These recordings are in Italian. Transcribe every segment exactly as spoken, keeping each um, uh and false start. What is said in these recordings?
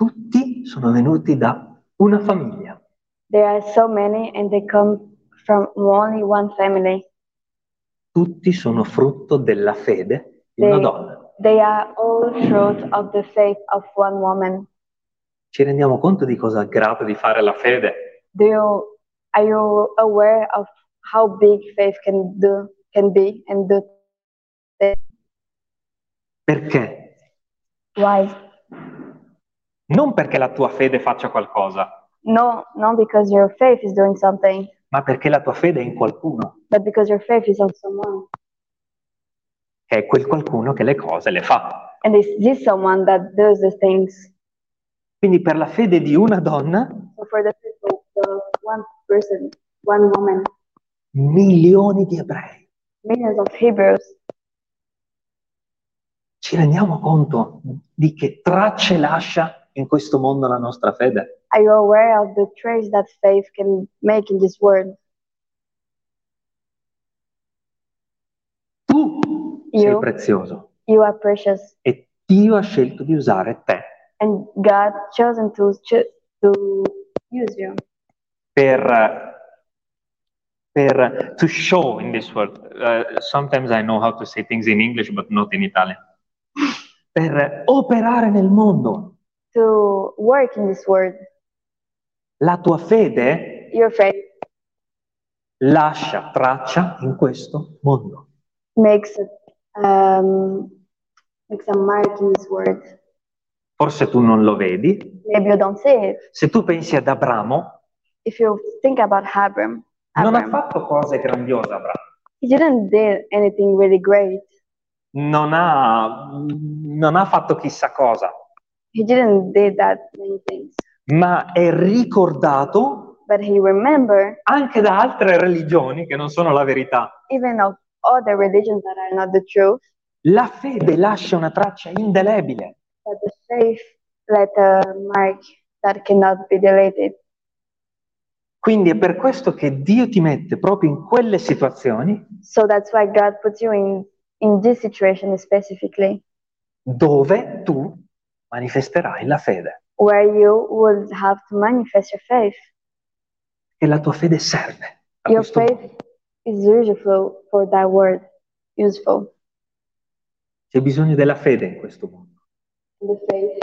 Tutti sono venuti da una famiglia. There are so many and they come from only one family. Tutti sono frutto della fede di they, una donna. They are all fruit of the faith of one woman. Ci rendiamo conto di cosa è grato di fare la fede? Do you, are you aware of how big faith can do, can be and do? Perché? Why? Non perché la tua fede faccia qualcosa. No, not because your faith is doing something. Ma perché la tua fede è in qualcuno. But because your faith is on someone. Che è quel qualcuno che le cose le fa. And it's this someone that does the things. Quindi per la fede di una donna, so for the faith of one person, one woman, milioni di ebrei. Millions of Hebrews. Ci rendiamo conto di che tracce lascia in questo mondo la nostra fede? Are you aware of the trace that faith can make in this world? Tu you, sei prezioso. You are precious. E Dio ha scelto di usare te. And God chosen to, to use you. Per per to show in this world. Uh, sometimes I know how to say things in English but not in Italian. Per operare nel mondo. To work in this world. La tua fede Your faith. lascia traccia in questo mondo. Makes a, um, makes a mark in this world. Forse tu non lo vedi. Maybe you don't see it. Se tu pensi ad Abramo, If you think about Abram, Abram, non ha fatto cose grandiose Abramo. He didn't do anything really great. Non ha, non ha fatto chissà cosa. He didn't do that many things. Ma è ricordato But he remember, anche da altre religioni che non sono la verità. Even of other religions that are not the truth. La fede lascia una traccia indelebile. But the faith left a mark that cannot be deleted. Quindi è per questo che Dio ti mette proprio in quelle situazioni. So that's why God puts you in in this situation specifically, dove tu manifesterai la fede, where you will have to manifest your faith. E la tua fede serve. Your faith mondo. is useful for that word, useful. C'è bisogno della fede in questo mondo. The faith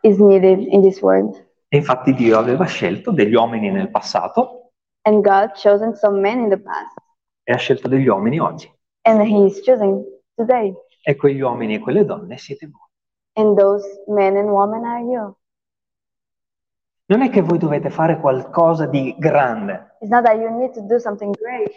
is needed in this world. E infatti Dio aveva scelto degli uomini nel passato. And God chosen some men in the past. E ha scelto degli uomini oggi. And he is choosing today. E quegli uomini e quelle donne siete voi. And those men and women are you. Non è che voi dovete fare qualcosa di grande. It's not that you need to do something great.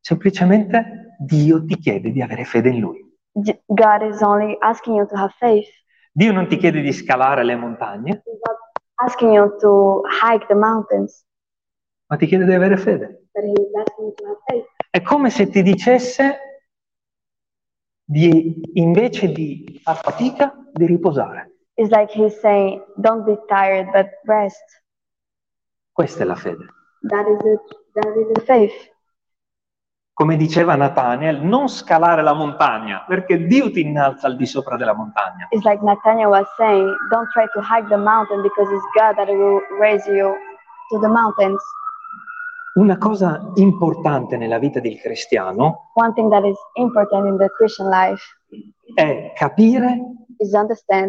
Semplicemente Dio ti chiede di avere fede in Lui. God is only asking you to have faith. Dio non ti chiede di scalare le montagne. He's not asking you to hike the mountains. Ma ti chiede di avere fede. But he is asking you to have faith. È come se ti dicesse di, invece di far fatica, di riposare. It's like he's saying, don't be tired, but rest. Questa è la fede. That is it. That is the faith. Come diceva Nathaniel, non scalare la montagna, perché Dio ti innalza al di sopra della montagna. It's like Nathaniel was saying, don't try to hike the mountain, because it's God that will raise you to the mountains. Una cosa importante nella vita del cristiano One thing that is important in the Christian life è capire is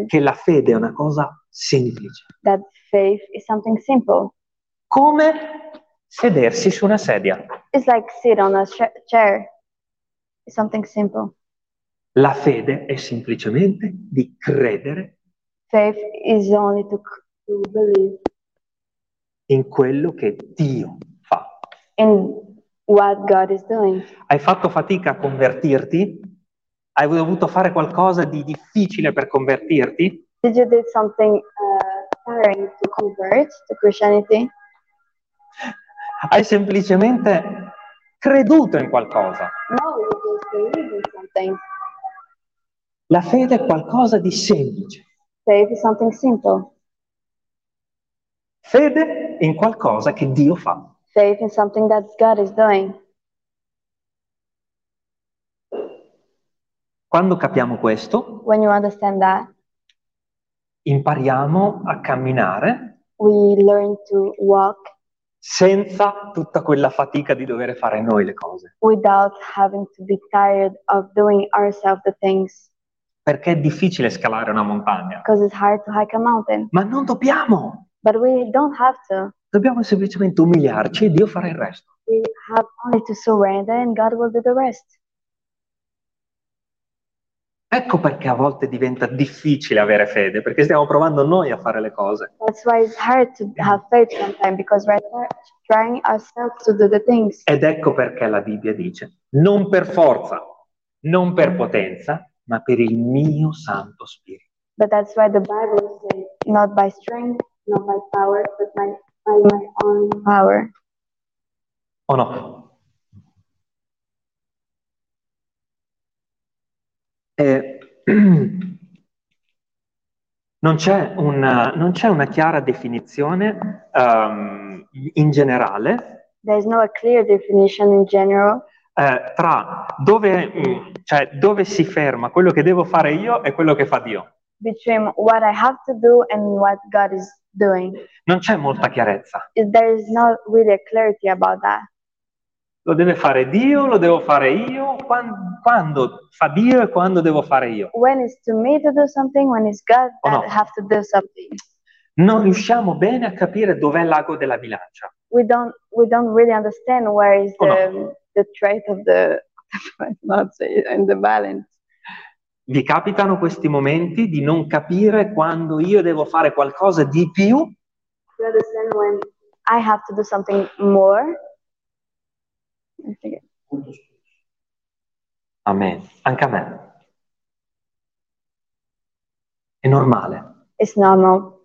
che la fede è una cosa semplice. That faith is something simple. Come sedersi su una sedia. It's like sit on a chair. It's something simple. La fede è semplicemente di credere. Faith is only to, to believe in quello che Dio in what God is doing. Hai fatto fatica a convertirti? Hai dovuto fare qualcosa di difficile per convertirti? Did you do something uh, tiring to convert to Christianity? Hai semplicemente creduto in qualcosa. No, you just believe in something. La fede è qualcosa di semplice. Faith is something simple. Fede in qualcosa che Dio fa. Faith in something that God is doing. Quando capiamo questo, when you understand that, impariamo a camminare. We learn to walk. Senza tutta quella fatica di dover fare noi le cose. Without having to be tired of doing ourselves the things. Perché è difficile scalare una montagna. Because it's hard to hike a mountain. Ma non dobbiamo. But we don't have to. Dobbiamo semplicemente umiliarci e Dio farà il resto. We have only to surrender and God will do the rest. Ecco perché a volte diventa difficile avere fede, perché stiamo provando noi a fare le cose. That's why it's hard to have faith sometimes, because we're trying ourselves to do the things. Ed ecco perché la Bibbia dice, non per forza, non per potenza, ma per il mio Santo Spirito. But that's why the Bible says, not by strength, not by power, but by, by my own power. O no? Eh, non c'è una, non c'è una chiara definizione um, in generale. There's no a clear definition in general. Eh, tra dove, cioè, dove si ferma quello che devo fare io e quello che fa Dio. Between what I have to do and what God is doing. Non c'è molta chiarezza. There is not really a clarity about that. Lo deve fare Dio, lo devo fare io, quando, quando fa Dio e quando devo fare io. When it's to me to do something, when it's God that no. I have to do something. Non riusciamo bene a capire dov'è l'ago della bilancia. We don't, we don't really understand where is the, no. the trait of the, not say, in the balance. Vi capitano questi momenti di non capire quando io devo fare qualcosa di più? You understand when I have to do something more? A me, anche a me. È normale. It's normal.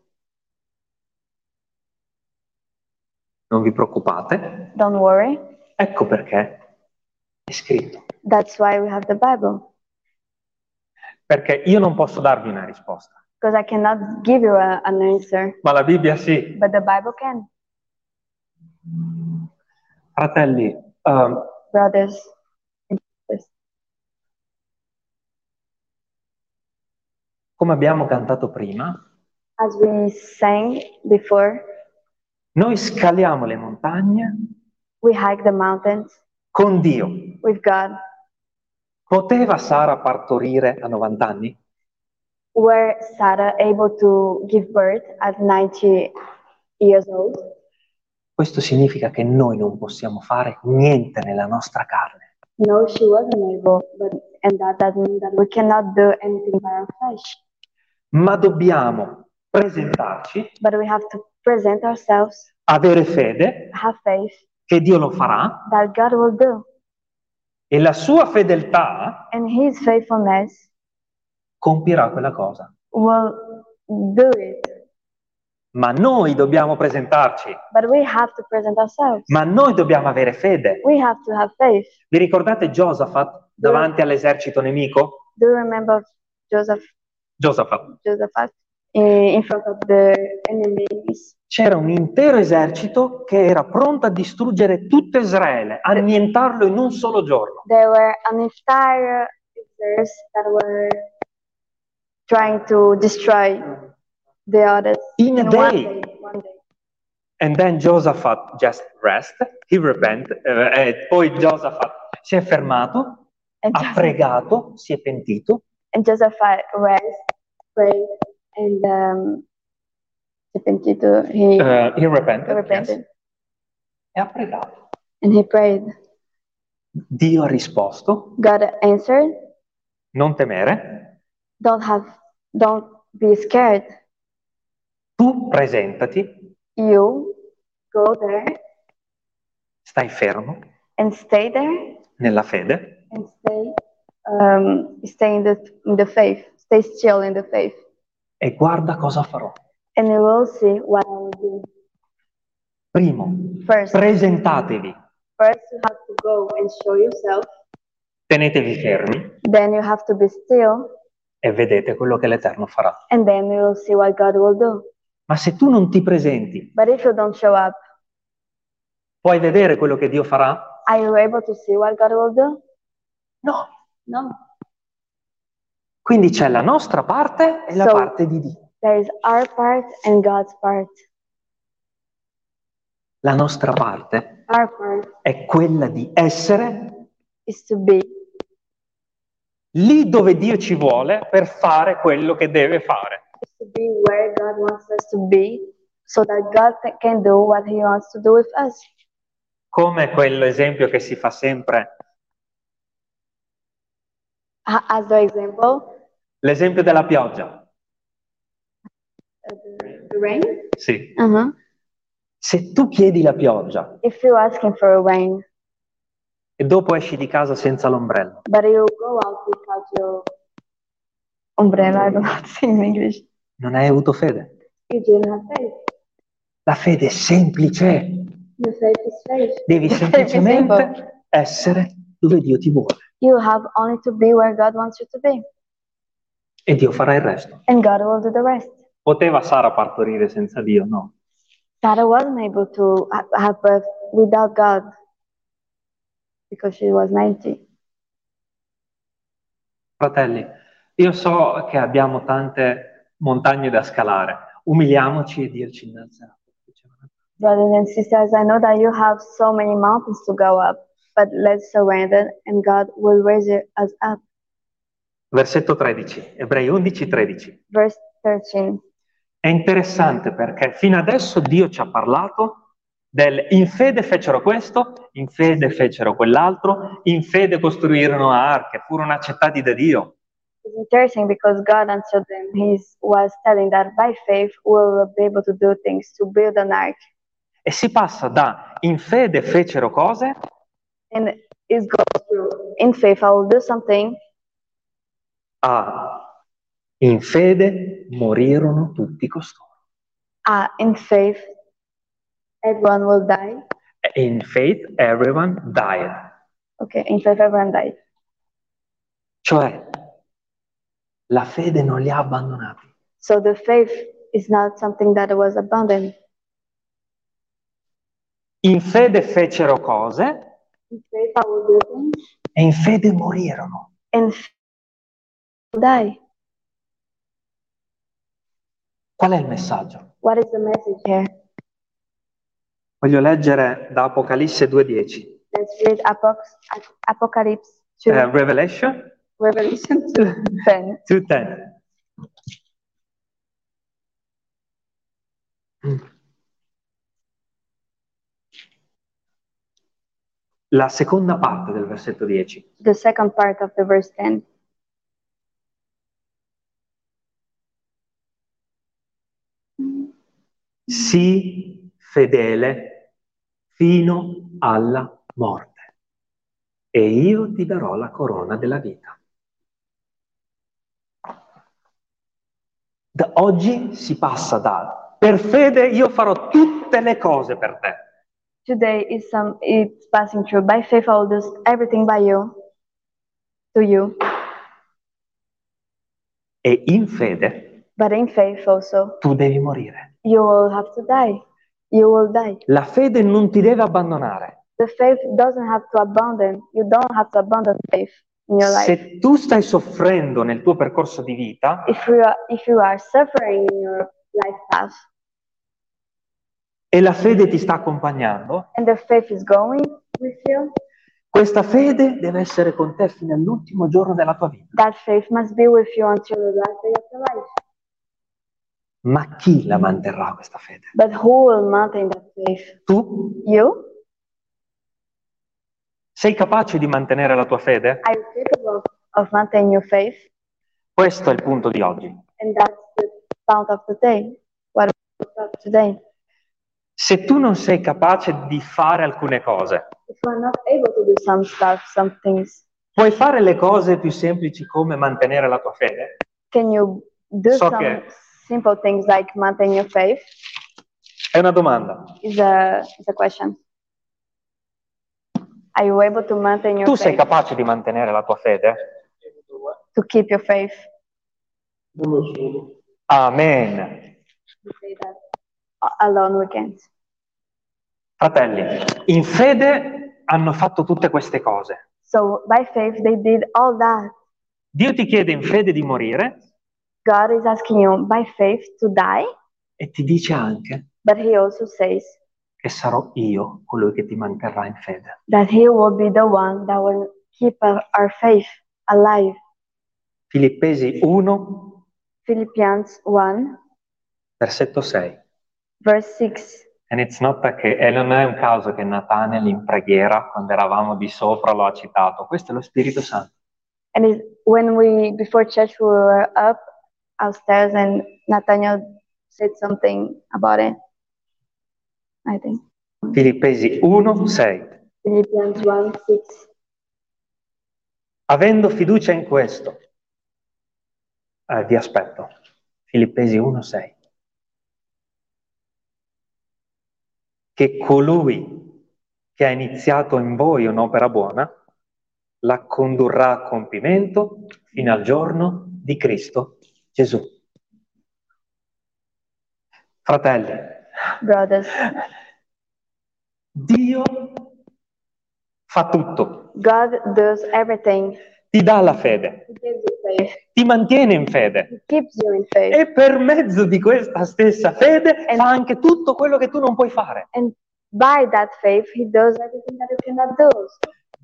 Non vi preoccupate. Don't worry. Ecco perché è scritto. That's why we have the Bible. Perché io non posso darvi una risposta. Because I cannot give you a, an answer. Ma la Bibbia sì. But the Bible can. Fratelli. Um, Brothers. Come abbiamo cantato prima, as we sang before, noi scaliamo le montagne, we hike the mountains, con Dio. With God. Poteva Sara partorire a novanta anni? Were Sarah able to give birth at ninety years old? Questo significa che noi non possiamo fare niente nella nostra carne. No, she wasn't able, but and that doesn't mean that we cannot do anything by our flesh. Ma dobbiamo presentarci, but we have to present ourselves, avere fede, have faith, che Dio lo farà, that God will do. E la sua fedeltà, and his faithfulness, compirà quella cosa. Will do it. Ma noi dobbiamo presentarci. But we have to present ourselves. Ma noi dobbiamo avere fede. We have to have faith. Vi ricordate Giosafat davanti all'esercito nemico? Do you remember Joseph? Giosafat. Giosafat in front of the enemies. C'era un intero esercito che era pronto a distruggere tutto Israele, annientarlo in un solo giorno. There were an entire exodus that were trying to destroy the others in a day. Day, one day, and then Giosafat just rest, he repent, uh, e poi Giosafat si è fermato, and ha Joseph, pregato, si è pentito. And Giosafat rest, prayed, and um, si è pentito. He, uh, he repented, he repented. Yes. E ha pregato. And he prayed. Dio ha risposto. God answered. Non temere. Don't have, don't be scared. Tu presentati. You go there. Stai fermo. And stay there. Nella fede. And stay, um, stay in, the, in the faith. Stay still in the faith. E guarda cosa farò. And you will see what I will do. Primo. First, presentatevi. First you have to go and show yourself. Tenetevi fermi. Then you have to be still. E vedete quello che l'Eterno farà. And then you will see what God will do. Ma se tu non ti presenti, but if you don't show up, puoi vedere quello che Dio farà? Are you able to see what God will do? No. No. Quindi c'è la nostra parte e so, la parte di Dio. There is our part and God's part. La nostra parte our part è quella di essere is to be lì dove Dio ci vuole per fare quello che deve fare. Is to be where God wants us to be, so that God can do what He wants to do with us. Come quell'esempio che si fa sempre. As the example. L'esempio della pioggia. The rain? Sì. Uh-huh. Se tu chiedi la pioggia. If you asking for a rain. E dopo esci di casa senza l'ombrello. But you go out without your umbrella, I don't know what in English. Non hai avuto fede. You didn't have faith. La fede è semplice. The faith is faith. Devi semplicemente essere dove Dio ti vuole. You have only to be where God wants you to be. E Dio farà il resto. And God will do the rest. Poteva Sara partorire senza Dio? No. Sara wasn't able to have birth without God because she was ninety. Fratelli, io so che abbiamo tante montagne da scalare. Umiliamoci e Dio ci innalzerà. Brothers and sisters, I know that you have so many mountains to go up, but let's surrender and God will raise us up. Versetto tredici, Ebrei undici tredici. Verse thirteen. È interessante perché fino adesso Dio ci ha parlato del in fede fecero questo, in fede fecero quell'altro, in fede costruirono arche, furono accettati da Dio. It's interesting because God answered them. He was telling that by faith we will be able to do things, to build an ark. E si passa da in fede fecero cose and it goes through in faith I will do something. Ah, in fede morirono tutti costoro. Ah, in faith everyone will die. In faith everyone died. Ok, in faith everyone died. Cioè, la fede non li ha abbandonati. So the faith is not something that was abandoned. In fede fecero cose. In faith I will do things. E in fede morirono. In dai. Qual è il messaggio? What is the message here? Voglio leggere da Apocalisse due dieci. Let's read Apoc- Apocalypse two. Uh, Revelation? Revelation two ten. two ten. La seconda parte del versetto dieci. The second part of the verse ten. Sii fedele fino alla morte, e io ti darò la corona della vita. Da oggi si passa da per fede io farò tutte le cose per te. Today is some it's passing through by faith I will do everything by you to you. E in fede. But in faith also. Tu devi morire. You will have to die. You will die. La fede non ti deve abbandonare. The faith doesn't have to abandon. You don't have to abandon faith in your life. Se tu stai soffrendo nel tuo percorso di vita, if you are, if you are suffering in your life path, e la fede ti sta accompagnando, and the faith is going with you, questa fede deve essere con te fino all'ultimo giorno della tua vita. That faith must be with you until the last day of your life. Ma chi la manterrà questa fede? But who will maintain that faith? Tu? You? Sei capace di mantenere la tua fede? Are you capable of maintaining your faith? Questo è il punto di oggi. And that's the point of today. What about today? Se tu non sei capace di fare alcune cose, if you are not able to do some stuff, some things, puoi fare le cose più semplici come mantenere la tua fede? Can you do so some che... simple things like maintain your faith? È una domanda. Is a, is a question. Are you able to maintain your tu faith? Tu sei capace di mantenere la tua fede? To keep your faith. Amen. You say that alone we can't. Fratelli, in fede hanno fatto tutte queste cose. So by faith they did all that. Dio ti chiede in fede di morire. God is asking you by faith to die. E ti dice anche but he also says, che sarò io colui che ti manterrà in fede. That he will be the one that will keep our faith alive. Filippesi uno, Philippians uno, versetto sei. Verse six. And it's not perché, e non è un caso che Nathaniel in preghiera, quando eravamo di sopra, lo ha citato. Questo è lo Spirito Santo. And it, when we, before church, we were up upstairs and Nathaniel said something about it, I think. Filippesi uno, sei. Philippians uno, sei. Avendo fiducia in questo, eh, vi aspetto. Filippesi uno, sei. Che colui che ha iniziato in voi un'opera buona la condurrà a compimento fino al giorno di Cristo Gesù. Fratelli, brothers, Dio fa tutto. God does everything. Ti dà la fede, ti mantiene in fede, e per mezzo di questa stessa fede and fa anche tutto quello che tu non puoi fare. And by that faith he does everything that you cannot do.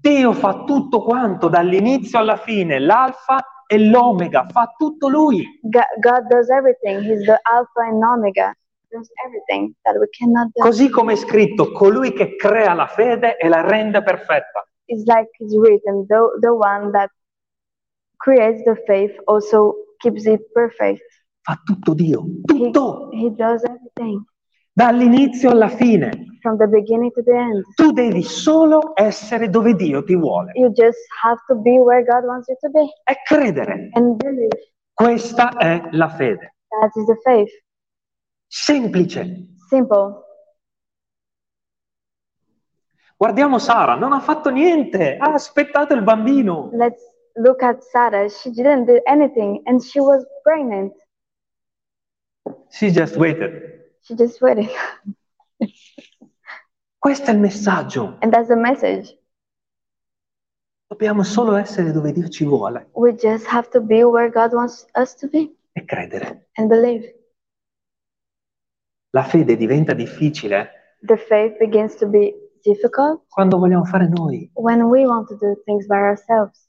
Dio fa tutto quanto, dall'inizio alla fine, l'alfa e l'omega, fa tutto lui. God, God does everything, he's the alpha and omega. Everything that we cannot do. Così come è scritto, colui che crea la fede e la rende perfetta. It's like it's written, the, the one that creates the faith also keeps it perfect. Fa tutto Dio, tutto. He, he does everything. Dall'inizio alla fine. From the beginning to the end. Tu devi solo essere dove Dio ti vuole. You just have to be where God wants you to be. E credere. And believe. Questa è la fede. That is the faith. Semplice. Simple. Guardiamo Sara, non ha fatto niente, ha aspettato il bambino. Let's look at Sarah. She didn't do anything and she was pregnant. She just waited. She just waited. Questo è il messaggio. And that's the message. Dobbiamo solo essere dove Dio ci vuole. We just have to be where God wants us to be. E credere. And believe. La fede diventa difficile. The faith begins to be difficult. Quando vogliamo fare noi. When we want to do things by ourselves.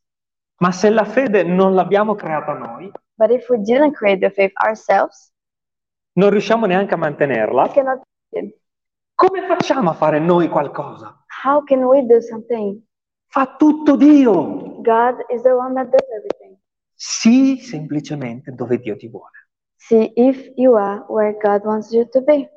Ma se la fede non l'abbiamo creata noi. But if we didn't create the faith ourselves. Non riusciamo neanche a mantenerla. We cannot... Come facciamo a fare noi qualcosa? How can we do something? Fa tutto Dio. God is the one that does everything. Sii semplicemente dove Dio ti vuole. See if you are where God wants you to be.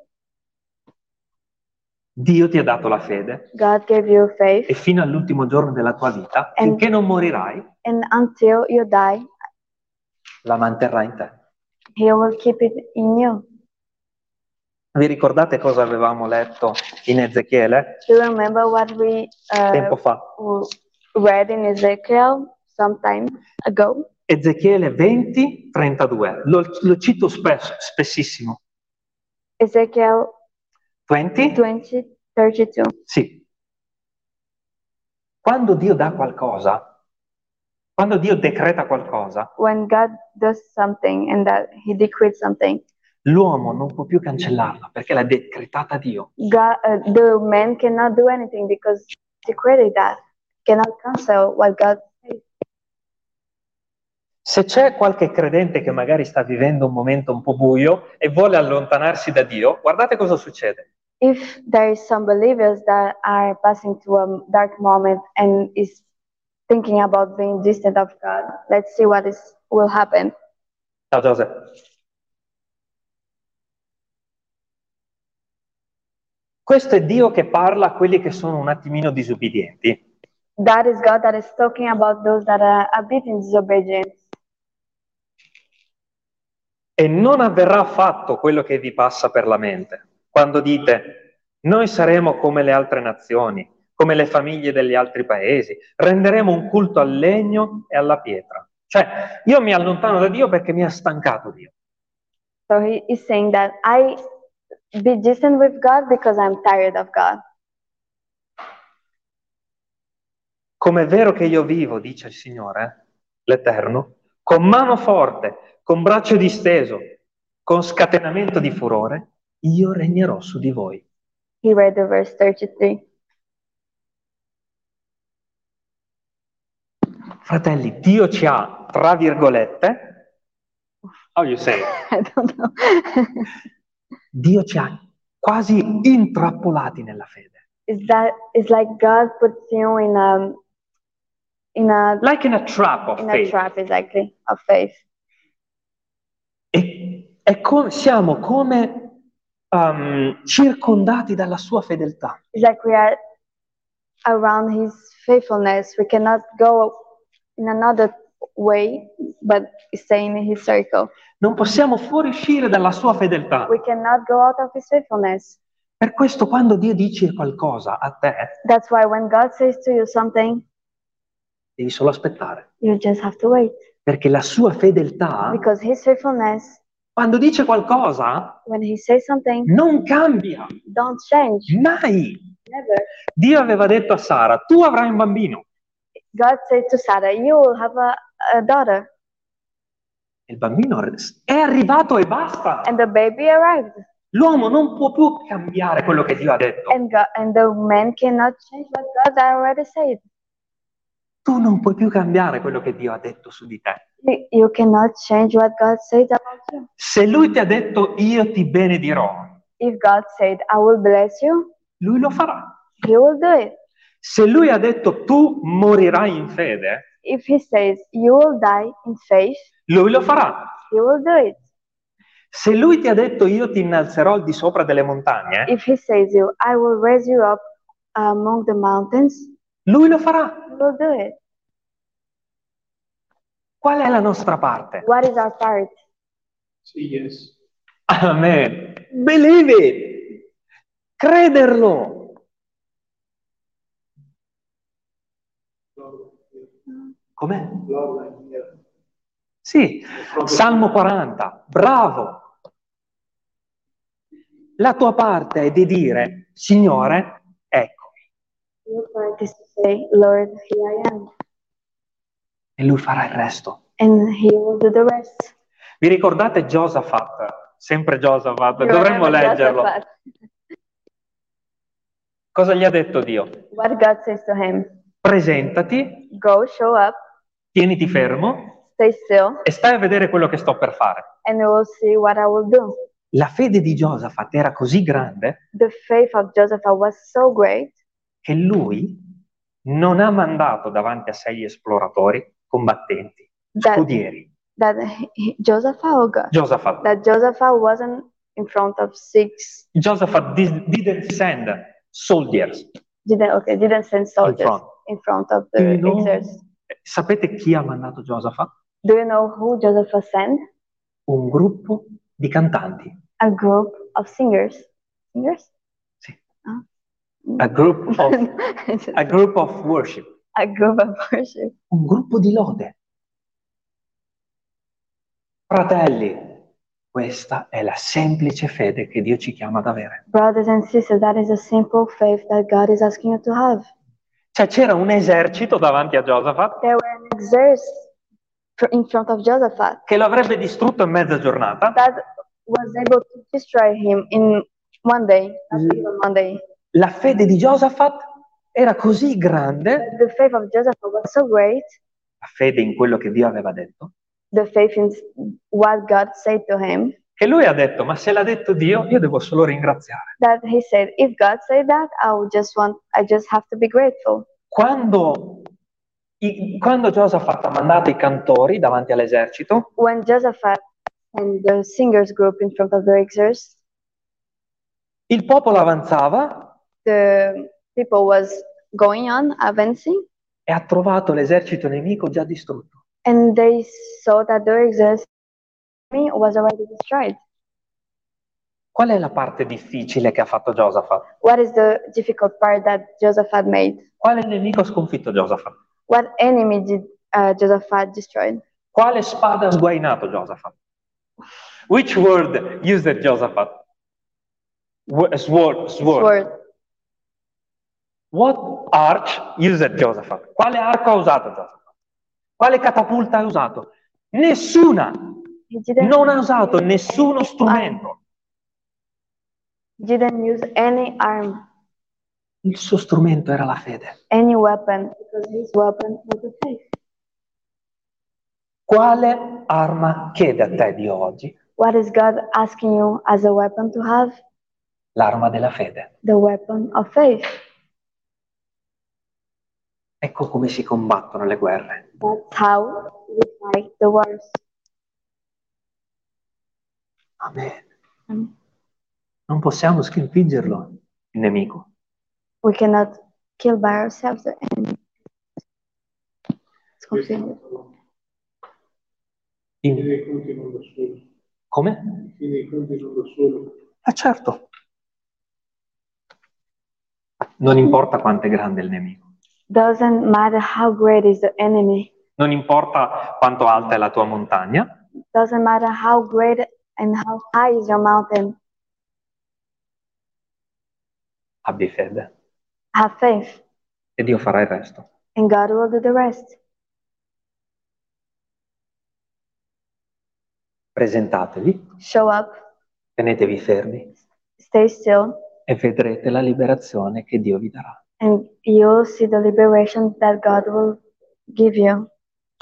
Dio ti ha dato la fede. God gave you faith. E fino all'ultimo giorno della tua vita, and, finché non morirai, and until you die, la manterrà in te. He will keep it in you. Vi ricordate cosa avevamo letto in Ezechiele? Do you remember what we uh, tempo fa? Read in Ezekiel some time ago? Ezechiele venti, trentadue. Lo, lo cito spesso, spessissimo. Ezekiel venti, venti, trentadue. Sì. Quando Dio dà qualcosa, quando Dio decreta qualcosa, when God does something and that he decrees something, l'uomo non può più cancellarla perché l'ha decretata Dio. God, uh, the man cannot do anything because decreted that, cannot cancel what God. Se c'è qualche credente che magari sta vivendo un momento un po' buio e vuole allontanarsi da Dio, guardate cosa succede. If there is some believers that are passing through a dark moment and is thinking about being distant of God, let's see what is, will happen. Ciao Giuseppe. Questo è Dio che parla a quelli che sono un attimino disubbidienti. That is God that is talking about those that are a bit in disobedience. E non avverrà affatto quello che vi passa per la mente, quando dite, noi saremo come le altre nazioni, come le famiglie degli altri paesi, renderemo un culto al legno e alla pietra. Cioè, io mi allontano da Dio perché mi ha stancato Dio. So he is saying that I be distant with God because I'm tired of God. Come è vero che io vivo, dice il Signore, l'Eterno, con mano forte, con braccio disteso, con scatenamento di furore, io regnerò su di voi. He read the verse thirty-three. Fratelli, Dio ci ha, tra virgolette, how you say? I don't know. Dio ci ha quasi intrappolati nella fede. Is that is like God puts you in a in a like in a trap of in faith. A trap exactly of faith. E, e com, siamo come um, circondati dalla sua fedeltà. It's like we are around His faithfulness. We cannot go in another way, but stay in His circle. Non possiamo fuoriuscire dalla sua fedeltà. We cannot go out of His faithfulness. Per questo quando Dio dice qualcosa a te, that's why when God says to you something, devi solo aspettare. You just have to wait. Perché la sua fedeltà, because His faithfulness, quando dice qualcosa, when He says something, non cambia. Don't change. Mai. Never. Dio aveva detto a Sara, tu avrai un bambino. God said to Sarah, you will have a, a daughter. Il bambino è arrivato e basta. And the baby arrived. L'uomo non può più cambiare quello che Dio ha detto. And, God, and the man cannot change what God already said. Tu non puoi più cambiare quello che Dio ha detto su di te. You cannot change what God said about you. Se Lui ti ha detto io ti benedirò, if God said I will bless you, Lui lo farà. He will do it. Se Lui ha detto tu morirai in fede, if He says you will die in faith, Lui lo farà. He will do it. Se Lui ti ha detto io ti innalzerò al di sopra delle montagne, if He says you I will raise you up among the mountains, Lui lo farà. He will do it. Qual è la nostra parte? What is our part? Say yes. Amen. Believe it. Crederlo. Com'è? Sì, Salmo quaranta, bravo. La tua parte è di dire, Signore, eccomi. E Lui farà il resto. Vi ricordate Giosafat? Sempre Giosafat, dovremmo leggerlo. Cosa gli ha detto Dio? Presentati. Go, show up. Tieniti fermo. Stay still. E stai a vedere quello che sto per fare. And we will see what I will do. La fede di Giosafat era così grande, the faith of Giosafat was so great, che lui non ha mandato davanti a sé gli esploratori, combattenti, that, scudieri. That he, Giosafat, oh God, Giosafat. That Giosafat wasn't in front of six. Giosafat did, didn't send soldiers. Didn't, okay, didn't send soldiers. In front of the no. exercise. Sapete chi ha mandato Giosafat? Do you know who Giosafat sent? Un gruppo di cantanti. A group of singers. Singers? Sì. Oh. A group of a group of worship. A group of worship. Un gruppo di lode. Fratelli, questa è la semplice fede che Dio ci chiama ad avere. Brothers and sisters, that is a simple faith that God is asking you to have. Cioè c'era un esercito davanti a Giosafat che lo avrebbe distrutto in mezza giornata. That was able to destroy him in one day, one day. La fede di Giosafat era così grande, the faith of Giosafat was so great, la fede in quello che Dio aveva detto, the faith in what God said to him, che lui ha detto ma se l'ha detto Dio io devo solo ringraziare. That he said if God said that I would just want I just have to be grateful. Quando i, quando Giosafat ha mandato i cantori davanti all'esercito, when Giosafat and the singers group in front of the exercise, il popolo avanzava, the people was going on advancing, e ha trovato l'esercito nemico già distrutto. And they saw that the exercise was already destroyed. Qual è la parte difficile che ha fatto Giosafat? What is the difficult part that Giosafat made? Quale nemico ha sconfitto Giosafat? What enemy did uh, Giosafat destroy? Quale spada ha sguainato Giosafat? Which word used Giosafat? Sword, sword. Sword. What arch used Giosafat? Quale arco ha usato Giosafat? Quale catapulta ha usato? Nessuna. Non ha usato nessuno strumento. Didn't use any arm. Il suo strumento era la fede. Any weapon, because his weapon was the faith. Quale arma chiede a te Dio oggi? What is God asking you as a weapon to have? L'arma della fede. The weapon of faith. Ecco come si combattono le guerre. That's how we fight the wars. Amen. Amen. Non possiamo sconfiggerlo, il nemico. We cannot kill by ourselves the enemy. Sconfiggerlo. In fin dei conti non da solo. Come? In fin dei conti non da solo. Ah, certo. Non importa quanto è grande il nemico. Doesn't matter how great is the enemy. Non importa quanto alta è la tua montagna. Doesn't matter how great and how high is your mountain. Abbi fede. Have faith. E Dio farà il resto. And God will do the rest. Presentatevi. Show up. Tenetevi fermi. Stay still. E vedrete la liberazione che Dio vi darà. And you'll see the liberation that God will give you.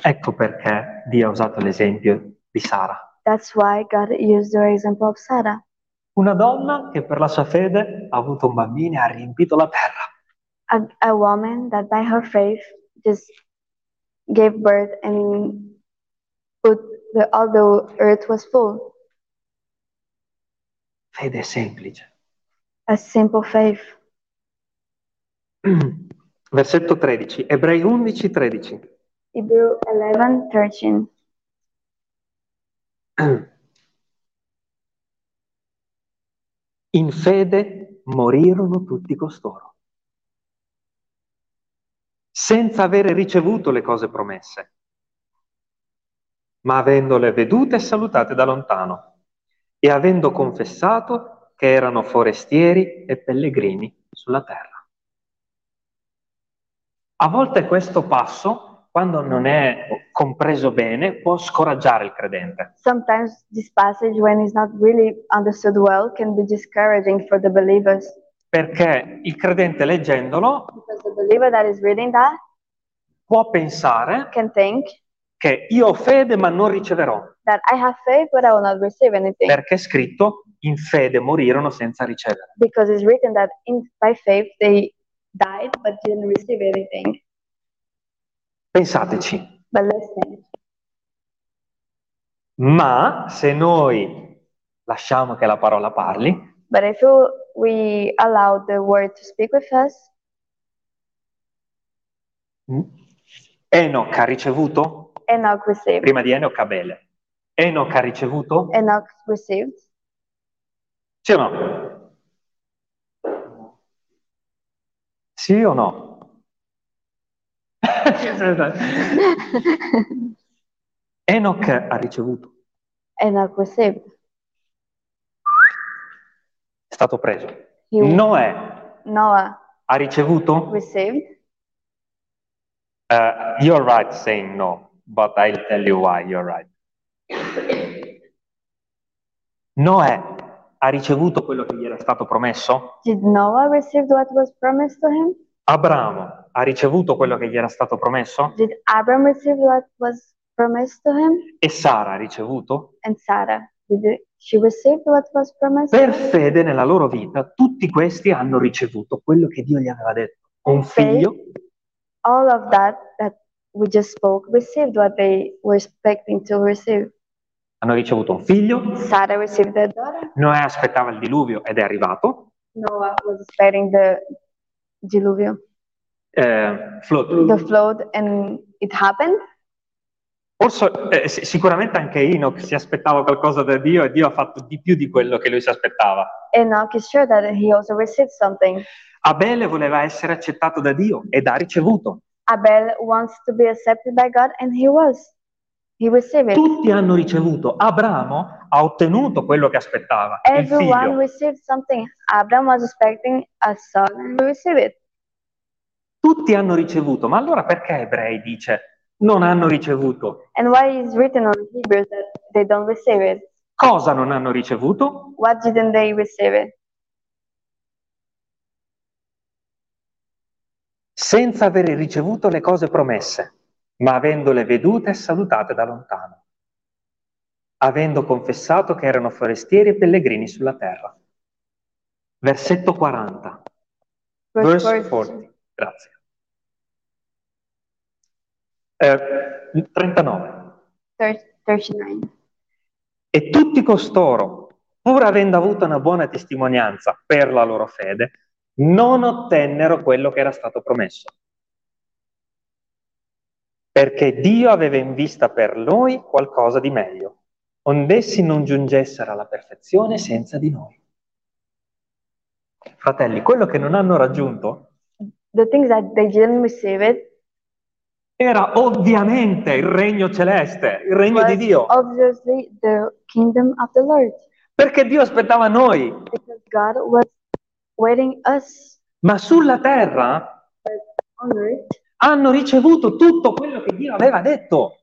Ecco perché Dio ha usato l'esempio di Sara. That's why God used the example of Sarah. Una donna che per la sua fede ha avuto un bambino e ha riempito la terra. A, a woman that by her faith just gave birth and put the, all the earth was full. Fede semplice. A simple faith. Versetto tredici, Ebrei undici tredici. Hebrew eleven thirteen. In fede morirono tutti costoro, senza avere ricevuto le cose promesse, ma avendole vedute e salutate da lontano, e avendo confessato che erano forestieri e pellegrini sulla terra. A volte questo passo, quando non è compreso bene, può scoraggiare il credente. Sometimes this passage, when it's not really understood well, can be discouraging for the believers. Perché il credente leggendolo that, può pensare can think, che io ho fede ma non riceverò. That I have faith, but I will not receive anything. Perché è scritto in fede morirono senza ricevere. Because it's written that in, by faith they died but didn't receive anything. Pensateci. Ma se noi lasciamo che la parola parli, but if we allow the word to speak with us, Enoch ha ricevuto? Enoch received. Prima di Enoch Abele. Enoch ha ricevuto? Enoch received. Sì o no? Sì o no? Enoch ha ricevuto. Enoch received. È stato preso. He... Noè. Noah. Ha ricevuto? Received. Uh, you're right saying no, but I'll tell you why you're right. Noè ha ricevuto quello che gli era stato promesso? Did Noah receive what was promised to him? Abramo ha ricevuto quello che gli era stato promesso? Did Abraham receive what was promised to him? E Sara ha ricevuto? And Sarah, did she receive what was promised? Per fede nella loro vita tutti questi hanno ricevuto quello che Dio gli aveva detto. Un figlio. All of that that we just spoke received what they were expecting to receive. Hanno ricevuto un figlio. Sarah received a daughter. Noè aspettava il diluvio ed è arrivato. Noah was expecting the diluvio. Eh, flood. The flood and it happened. Also, eh, sicuramente anche Enoch si aspettava qualcosa da Dio e Dio ha fatto di più di quello che lui si aspettava. Enoch is sure that he also received something. Abele voleva essere accettato da Dio ed ha ricevuto. Abel wants to be accepted by God and he was. He received it. Tutti hanno ricevuto. Abramo ha ottenuto quello che aspettava. Everyone received something. Abraham was expecting a son and received it. Tutti hanno ricevuto. Ma allora perché Ebrei dice non hanno ricevuto. And what is written on Hebrews that they don't receive it? Cosa non hanno ricevuto? What didn't they receive it? Senza aver ricevuto le cose promesse, ma avendole vedute e salutate da lontano, avendo confessato che erano forestieri e pellegrini sulla terra. Versetto quaranta. Verse quaranta. Grazie. Eh, trentanove. trentanove. E tutti costoro, pur avendo avuto una buona testimonianza per la loro fede, non ottennero quello che era stato promesso, perché Dio aveva in vista per noi qualcosa di meglio, onde essi non giungessero alla perfezione senza di noi. Fratelli, quello che non hanno raggiunto, the things that they didn't receive it, era ovviamente il regno celeste, il regno di Dio. Obviously the kingdom of the Lord. Perché Dio aspettava noi. Because God was waiting us. Ma sulla terra on earth, hanno ricevuto tutto quello che Dio aveva detto.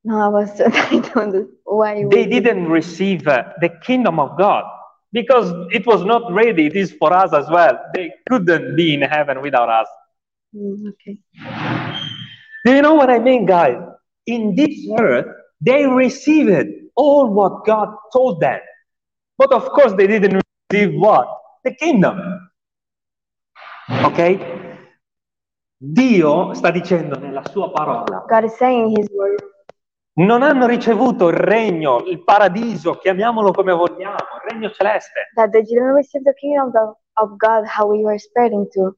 No, I was, I don't, why They didn't receive the kingdom of God because it was not ready. It is for us as well. They couldn't be in heaven without us. Okay. Do you know what I mean, guys? In this earth, they received all what God told them. But of course, they didn't receive what? The kingdom. Ok? Dio sta dicendo nella sua parola. God is saying his word. Non hanno ricevuto il regno, il paradiso, chiamiamolo come vogliamo, il regno celeste. That they didn't receive the kingdom of God how we were expecting to.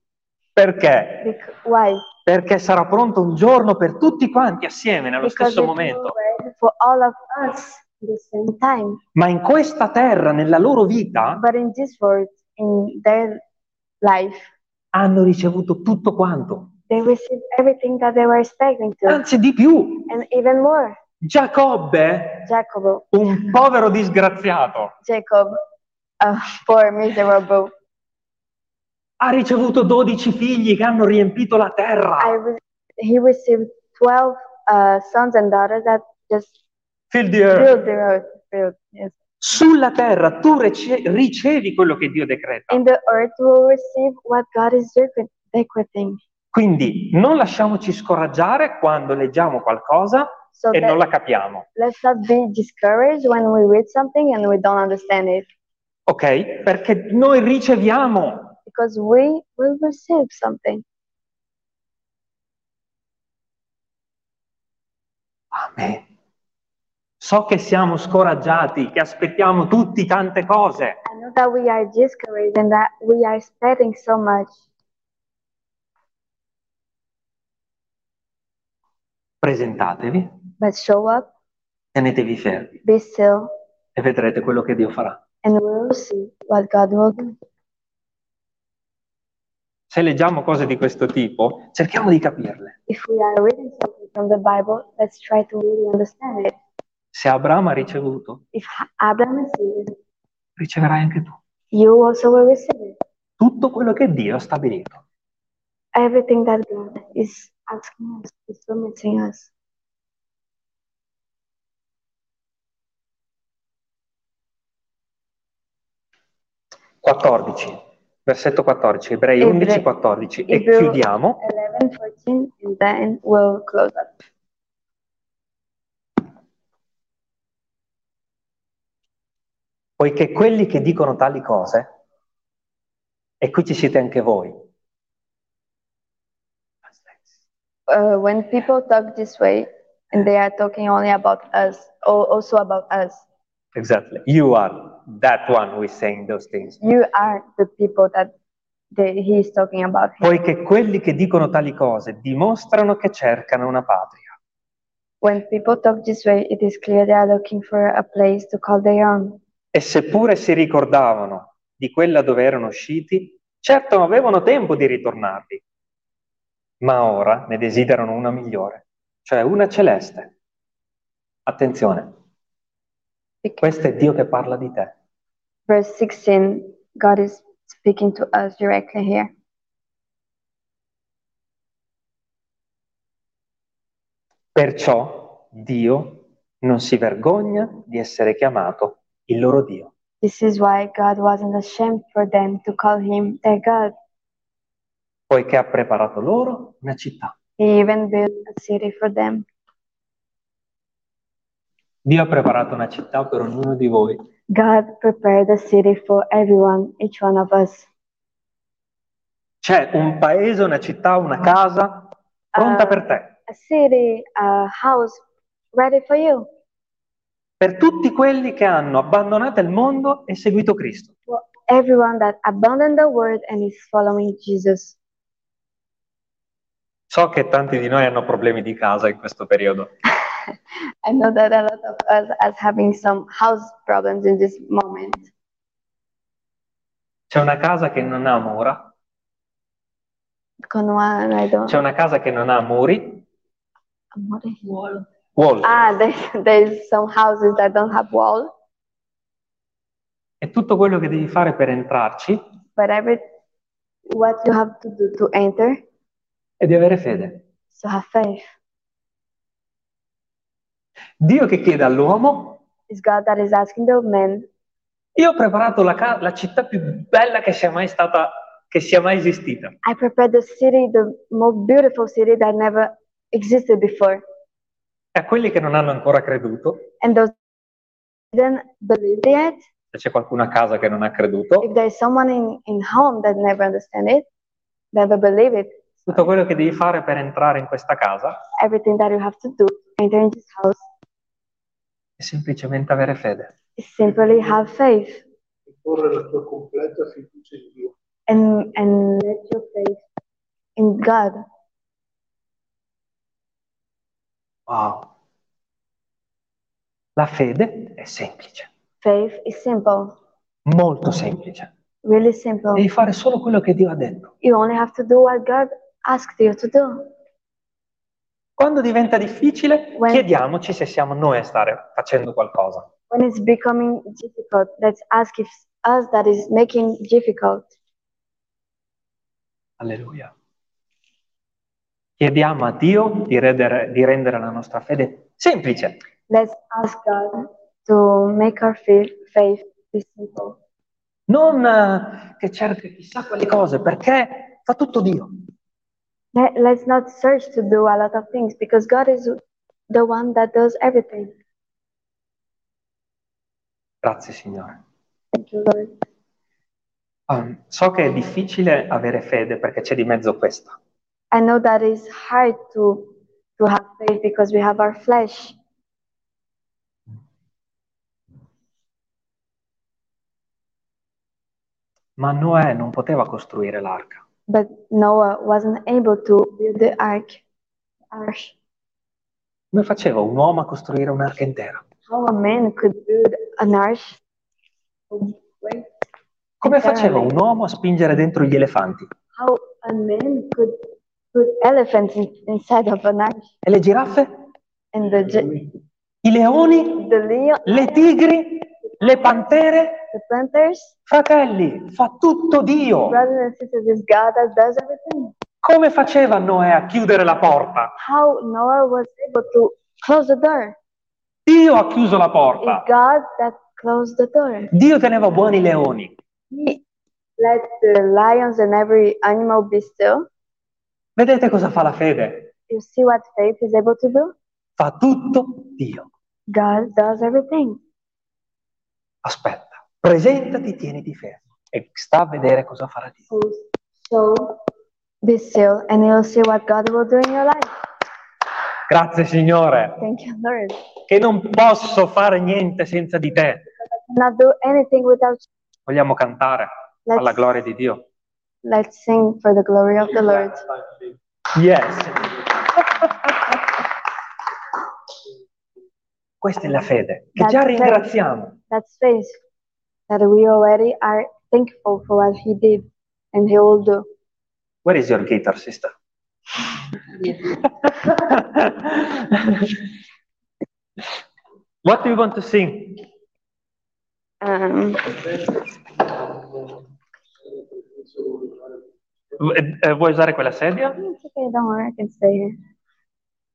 Perché? Because, why? Perché sarà pronto un giorno per tutti quanti assieme nello Because stesso momento. For all of us the same time. Ma in questa terra, nella loro vita, But in this world, in their life, hanno ricevuto tutto quanto. They received everything that they were expecting to. Anzi, di più. And even more. Giacobbe, Giacobo. un povero disgraziato, Jacob, a poor miserable, ha ricevuto dodici figli che hanno riempito la terra. He received twelve uh, sons and daughters that just filled the earth. The earth filled, yes. Sulla terra tu rice ricevi quello che Dio decreta. In the earth will receive what God is decreting. Quindi non lasciamoci scoraggiare quando leggiamo qualcosa so e non la capiamo. Let's not be discouraged when we read something and we don't understand it. Ok, perché noi riceviamo. Because we will receive something. Amen. So che siamo scoraggiati, che aspettiamo tutti tante cose. I know that we are discouraged and that we are expecting so much. Presentatevi. But show up. Tenetevi fermi. Be still. E vedrete quello che Dio farà. And we will see what God will do. Se leggiamo cose di questo tipo, cerchiamo di capirle. If we are reading something from the Bible, let's try to really understand it. Se Abramo ha ricevuto, If Abraham received, riceverai anche tu. You also will receive it. Tutto quello che Dio ha stabilito. Everything that God is asking us, is promising us. quattordici. Versetto quattordici, Ebrei undici, quattordici, e chiudiamo. eleven, fourteen, and then we'll close up. Poiché quelli che dicono tali cose, e qui ci siete anche voi. Uh, when people talk this way, and they are talking only about us, or also about us. Exactly. You are that one who is saying those things. You are the people that they, he is talking about. Him. Poiché quelli che dicono tali cose dimostrano che cercano una patria. When people talk this way, it is clear they are looking for a place to call their own. E seppure si ricordavano di quella dove erano usciti, certo avevano tempo di ritornarvi. Ma ora ne desiderano una migliore, cioè una celeste. Attenzione. Questo è Dio che parla di te. Verse sixteen, God is speaking to us directly here. Perciò Dio non si vergogna di essere chiamato il loro Dio. This is why God wasn't ashamed for them to call him their God. Poiché ha preparato loro una città. He even built a city for them. Dio ha preparato una città per ognuno di voi. God prepared a city for everyone, each one of us. C'è un paese, una città, una casa pronta uh, per te. A city, a house ready for you. Per tutti quelli che hanno abbandonato il mondo e seguito Cristo. For everyone that abandoned the world and is following Jesus. So che tanti di noi hanno problemi di casa in questo periodo. I know that a lot of us are having some house problems in this moment. C'è una casa che non ha mura. Con one, I don't... C'è una casa che non ha muri. Muri. Wall. Wall. Ah, there, there's some houses that don't have wall. E tutto quello che devi fare per entrarci. But every, what you have to do to enter. È di avere fede. So have faith. Dio che chiede all'uomo, is God that is asking the man, io ho preparato la, ca- la città più bella che sia mai stata, che sia mai esistita. I prepared the city, the most beautiful city that never existed before. E a quelli che non hanno ancora creduto, and those who didn't believe yet, se c'è qualcuno a casa che non ha creduto, if there is someone in, in home that never understand it, never believe it. Tutto quello che devi fare per entrare in questa casa, everything that you have to do to enter in this house, è semplicemente avere fede. Simply have faith. E porre la tua completa fiducia in Dio. And, and let your faith in God. Wow. La fede è semplice. Faith is simple. Molto semplice. Really simple. Devi fare solo quello che Dio ha detto. You only have to do what God asked you to do. Quando diventa difficile, when, chiediamoci se siamo noi a stare facendo qualcosa. When it's becoming difficult, let's ask if us that is making difficult. Alleluia. Chiediamo a Dio di rendere, di rendere la nostra fede semplice. Let's ask God to make our faith, faith be simple. Non che cerchi chissà quali cose, perché fa tutto Dio. Let's not search to do a lot of things, because God is the one that does everything. Grazie, Signore. Thank you, Lord. Um, so che è difficile avere fede perché c'è di mezzo questa. I know that it's hard to, to have faith because we have our flesh. Ma Noè non poteva costruire l'arca. But Noah wasn't able to build the ark. Arch. Come faceva un uomo a costruire un'arca intera? How a man could build an arch? Come faceva un uomo a spingere dentro gli elefanti? How a man could put elephants in, inside of an arch? E le giraffe? And the gi- I leoni? The leo- le tigri? Le pantere? The planters, fratelli, fa tutto Dio. Come faceva Noè a chiudere la porta? How Noah was able to close the door. Dio ha chiuso la porta. It's God that closed the door. Dio teneva buoni leoni. He let the lions and every animal be still. Vedete cosa fa la fede? You see what faith is able to do? Fa tutto Dio. God does everything. Aspetta. Presentati, tieniti fermo e sta a vedere cosa farà Dio. So, be still and you'll see what God will do in your life. Grazie, Signore. Thank you, Lord. Che non posso fare niente senza di te. Not do anything without you. Vogliamo cantare let's, alla gloria di Dio. Let's sing for the glory of the Lord. Yes. Questa è la fede che that's già ringraziamo. That's faith. That we already are thankful for what he did and he will do. Where is your guitar, sister? What do you want to sing? Um, Vuoi usare quella sedia? It's okay, don't worry, I can stay here.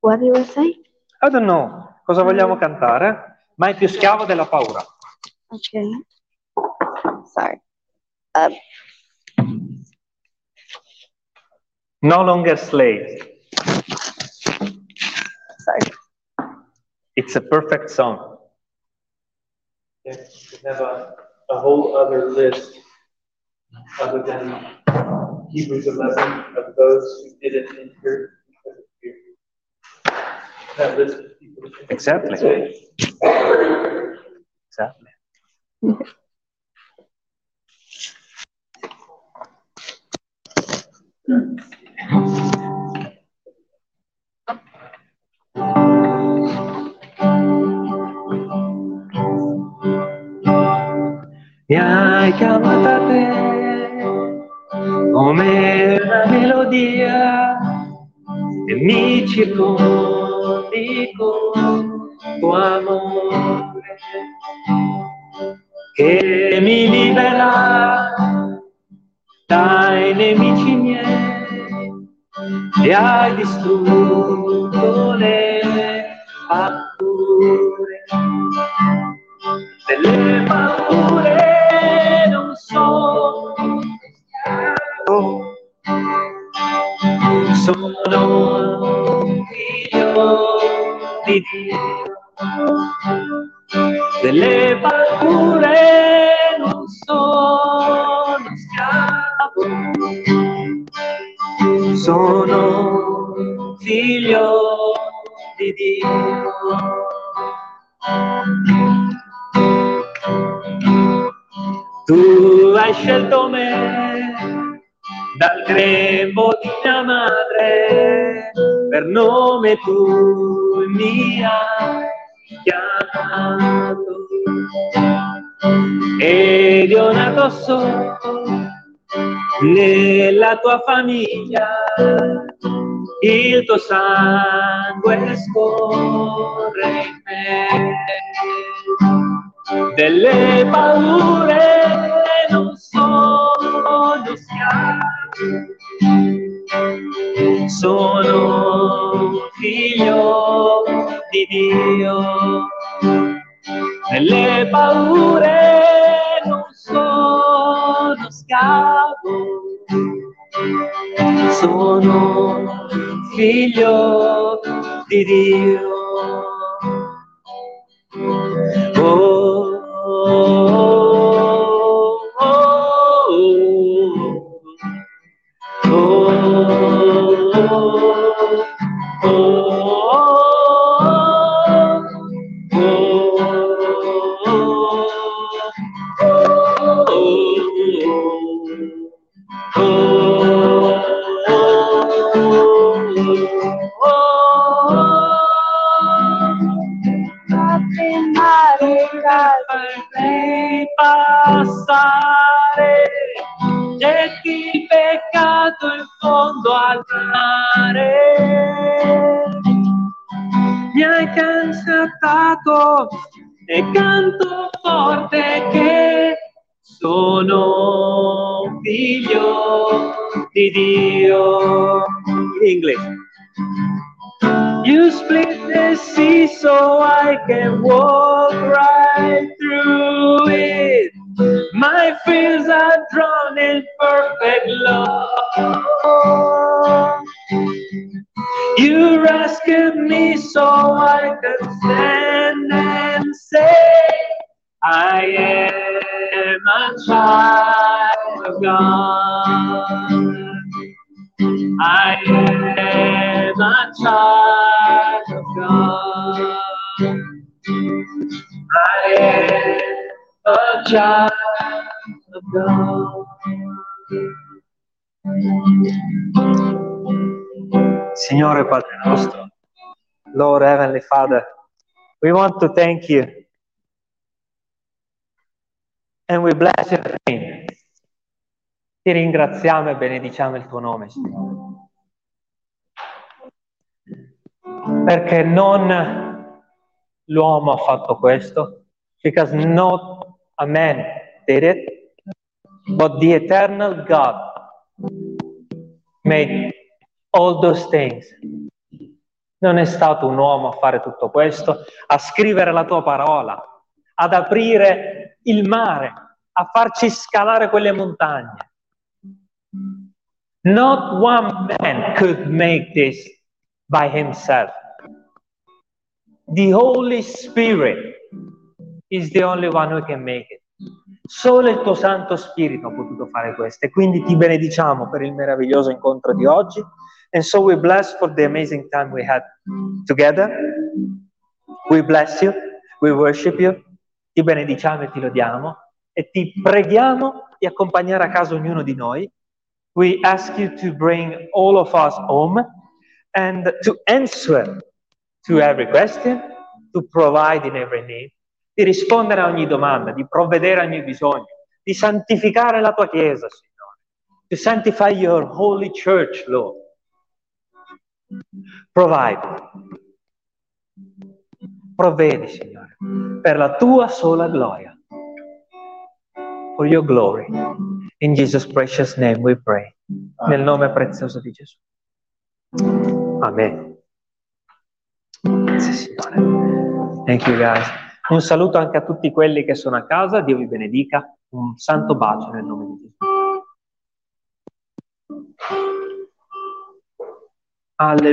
What do you want to say? I don't know. Cosa vogliamo cantare? Mai più schiavo della paura. Ok. Sorry. Uh. No longer slave. Sorry. It's a perfect song. We have a, a whole other list other than Hebrews eleven of those who didn't enter because of fear. That list of people. Exactly. Exactly. Hai chiamata te come una melodia e mi circondi con tuo amore che mi libera dai nemici miei e hai distrutto le paure delle paure. Non sono sono figlio di Dio, delle paure non sono schiavo, sono figlio di Dio. Tu hai scelto me dal grembo di mia madre, per nome tu mi hai chiamato. Ed io nato solo nella tua famiglia, il tuo sangue scorre in me. Delle paure non sono schiavo, sono figlio di Dio. Delle paure non sono schiavo, sono figlio di Dio. Oh, e canto forte che sono figlio di Dio. In inglese. You split the sea so I can walk right through it. My fears are drawn in perfect love. You rescued me so I can stand and say, I am a child of God. I am a child of God. I am a child of God. Signore Padre nostro, Lord Heavenly Father, we want to thank you and we bless your name. Ti ringraziamo e benediciamo il tuo nome, Signore, perché non l'uomo ha fatto questo, because not a man did it, but the eternal God made all those things Non è stato un uomo a fare tutto questo, a scrivere la tua parola, ad aprire il mare, a farci scalare quelle montagne. Not one man could make this by himself. The Holy Spirit is the only one who can make it. Solo il tuo Santo Spirito ha potuto fare questo. E quindi ti benediciamo per il meraviglioso incontro di oggi. And so we bless for the amazing time we had together. We bless you. We worship you. Ti benediciamo e ti lodiamo. E ti preghiamo di accompagnare a casa ognuno di noi. We ask you to bring all of us home and to answer to every question, to provide in every need, di rispondere a ogni domanda, di provvedere a ogni bisogno, di santificare la tua Chiesa, Signore. To sanctify your holy church, Lord. Provide. Provvedi, Signore, per la tua sola gloria. For your glory. In Jesus' precious name we pray. Amen. Nel nome prezioso di Gesù. Amen. Grazie, Signore. Thank you, guys. Un saluto anche a tutti quelli che sono a casa. Dio vi benedica. Un santo bacio nel nome di Gesù. Alleluia.